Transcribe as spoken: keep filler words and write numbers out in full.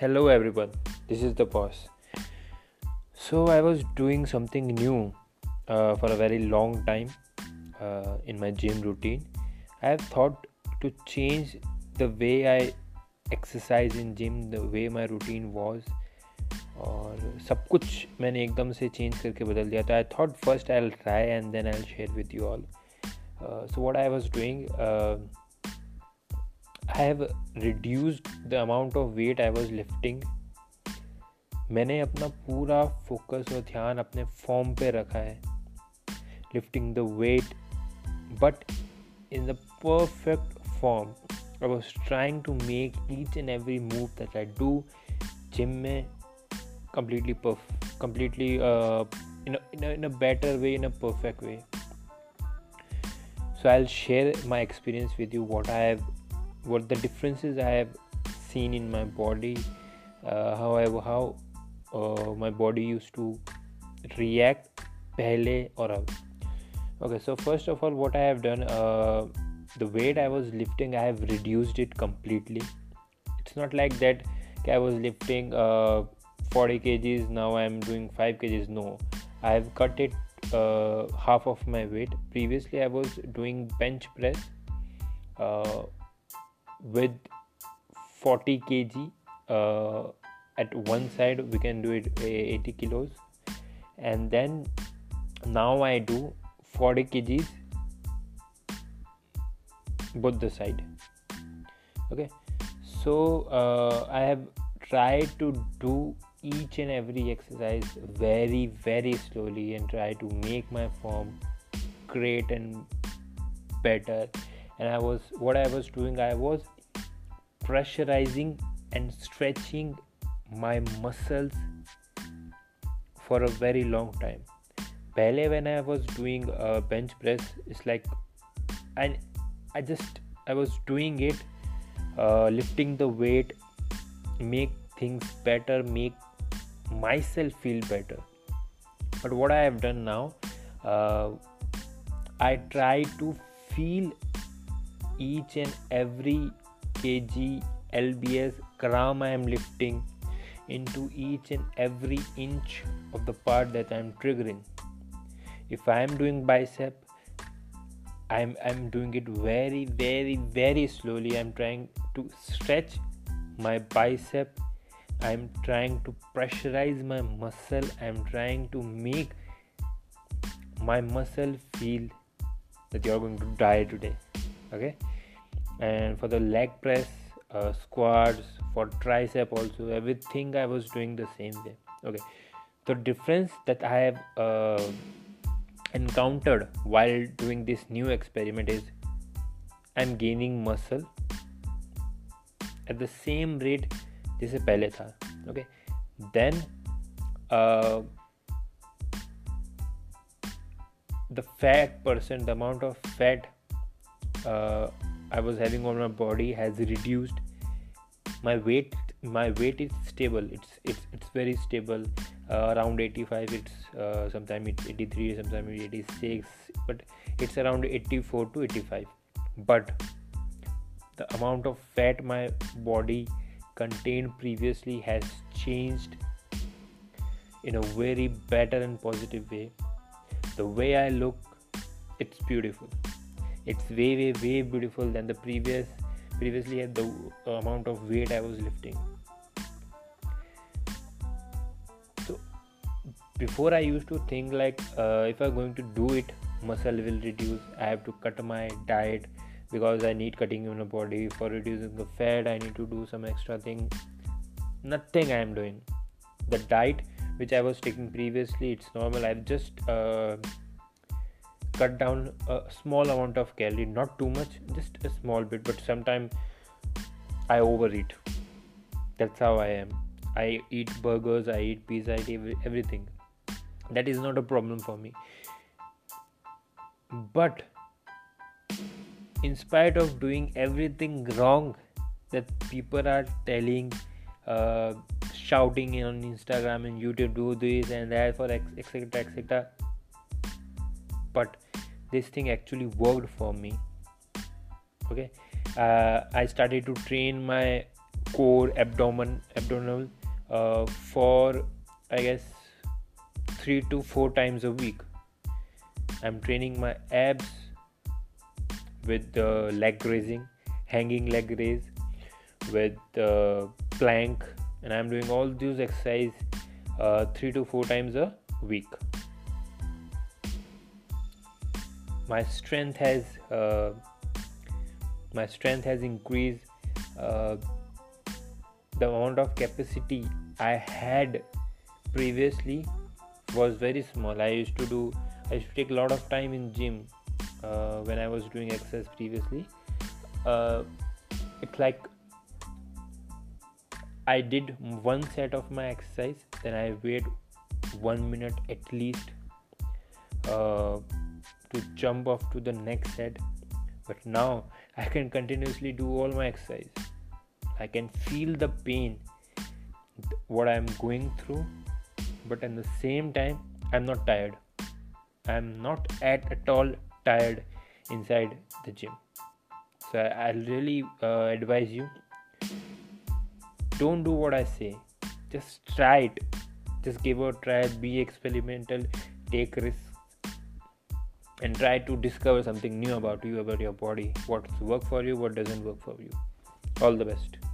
Hello everyone, this is the boss. So I was doing something new uh, for a very long time uh, in my gym routine. I have thought to change the way I exercise in gym, the way my routine was. और सब कुछ मैंने एकदम से change करके बदल दिया था. I thought first I'll try and then I'll share with you all. Uh, so what I was doing, uh, I have reduced the amount of weight I was lifting. मैंने अपना पूरा focus और ध्यान अपने form पे रखा है, lifting the weight, but in the perfect form. I was trying to make each and every move that I do gym में completely perf- completely uh, in, a, in, a, in a better way, in a perfect way. So I'll share my experience with you, what I have, what the differences I have seen in my body, uh, how I, how uh, my body used to react पहले और अब. Okay, so first of all, what I have done, uh, the weight I was lifting, I have reduced it completely. It's not like that I was lifting uh, forty kgs, now I am doing five kgs. No, I have cut it uh, half of my weight. Previously I was doing bench press uh, with forty kg uh, at one side, we can do it eighty kilos, and then now I do forty kgs both the side. Okay, so uh, I have tried to do each and every exercise very very slowly and try to make my form great and better. And I was what I was doing I was pressurizing and stretching my muscles for a very long time. Pehle when I was doing uh, bench press, it's like I, I just I was doing it Uh, lifting the weight, make things better, make myself feel better. But what I have done now, uh, I try to feel each and every kg, lbs, gram I am lifting into each and every inch of the part that I am triggering. If I am doing bicep, I'm I'm doing it very very very slowly. I'm trying to stretch my bicep. I'm trying to pressurize my muscle. I'm trying to make my muscle feel that you're going to die today. Okay. And for the leg press, uh, squats, for tricep also, everything I was doing the same way. Okay. The difference that I have uh, encountered while doing this new experiment is I'm gaining muscle at the same rate जैसे पहले था. Okay, then uh, the fat percent, the amount of fat uh, I was having on my body has reduced. My weight, my weight is stable. It's it's it's very stable. Uh, around eighty-five, it's uh, sometimes it's eighty-three, sometimes eighty-six, but it's around eighty-four to eighty-five. But the amount of fat my body contained previously has changed in a very better and positive way. The way I look, it's beautiful. It's way, way, way beautiful than the previous, previously at the amount of weight I was lifting. Before I used to think like uh, if I'm going to do it, muscle will reduce, I have to cut my diet because I need cutting in the body. For reducing the fat, I need to do some extra thing. Nothing I am doing. The diet which I was taking previously, it's normal. I've just uh, cut down a small amount of calorie, not too much, just a small bit, but sometimes I overeat. That's how I am. I eat burgers, I eat pizza, I eat everything. That is not a problem for me. But in spite of doing everything wrong that people are telling, uh, shouting on Instagram and YouTube, do this and that, for etc, et cetera. But this thing actually worked for me. Okay, uh, I started to train my core, abdomen, abdominal uh, for I guess three to four times a week. I'm training my abs with uh, leg raising, hanging leg raise, with uh, plank, and I'm doing all these exercises uh, three to four times a week. My strength has uh, my strength has increased. Uh, the amount of capacity I had previously was very small. I used to do I used to take a lot of time in gym uh, when I was doing exercise previously. Uh, it's like I did one set of my exercise, then I wait one minute at least uh, to jump off to the next set. But now I can continuously do all my exercise. I can feel the pain, what I'm going through, but at the same time I'm not tired. I'm not at, at all tired inside the gym. So I, I'll really uh, advise you, don't do what I say. Just try it. Just give it a try. Be experimental. Take risks. And try to discover something new about you, about your body. What's work for you, what doesn't work for you. All the best.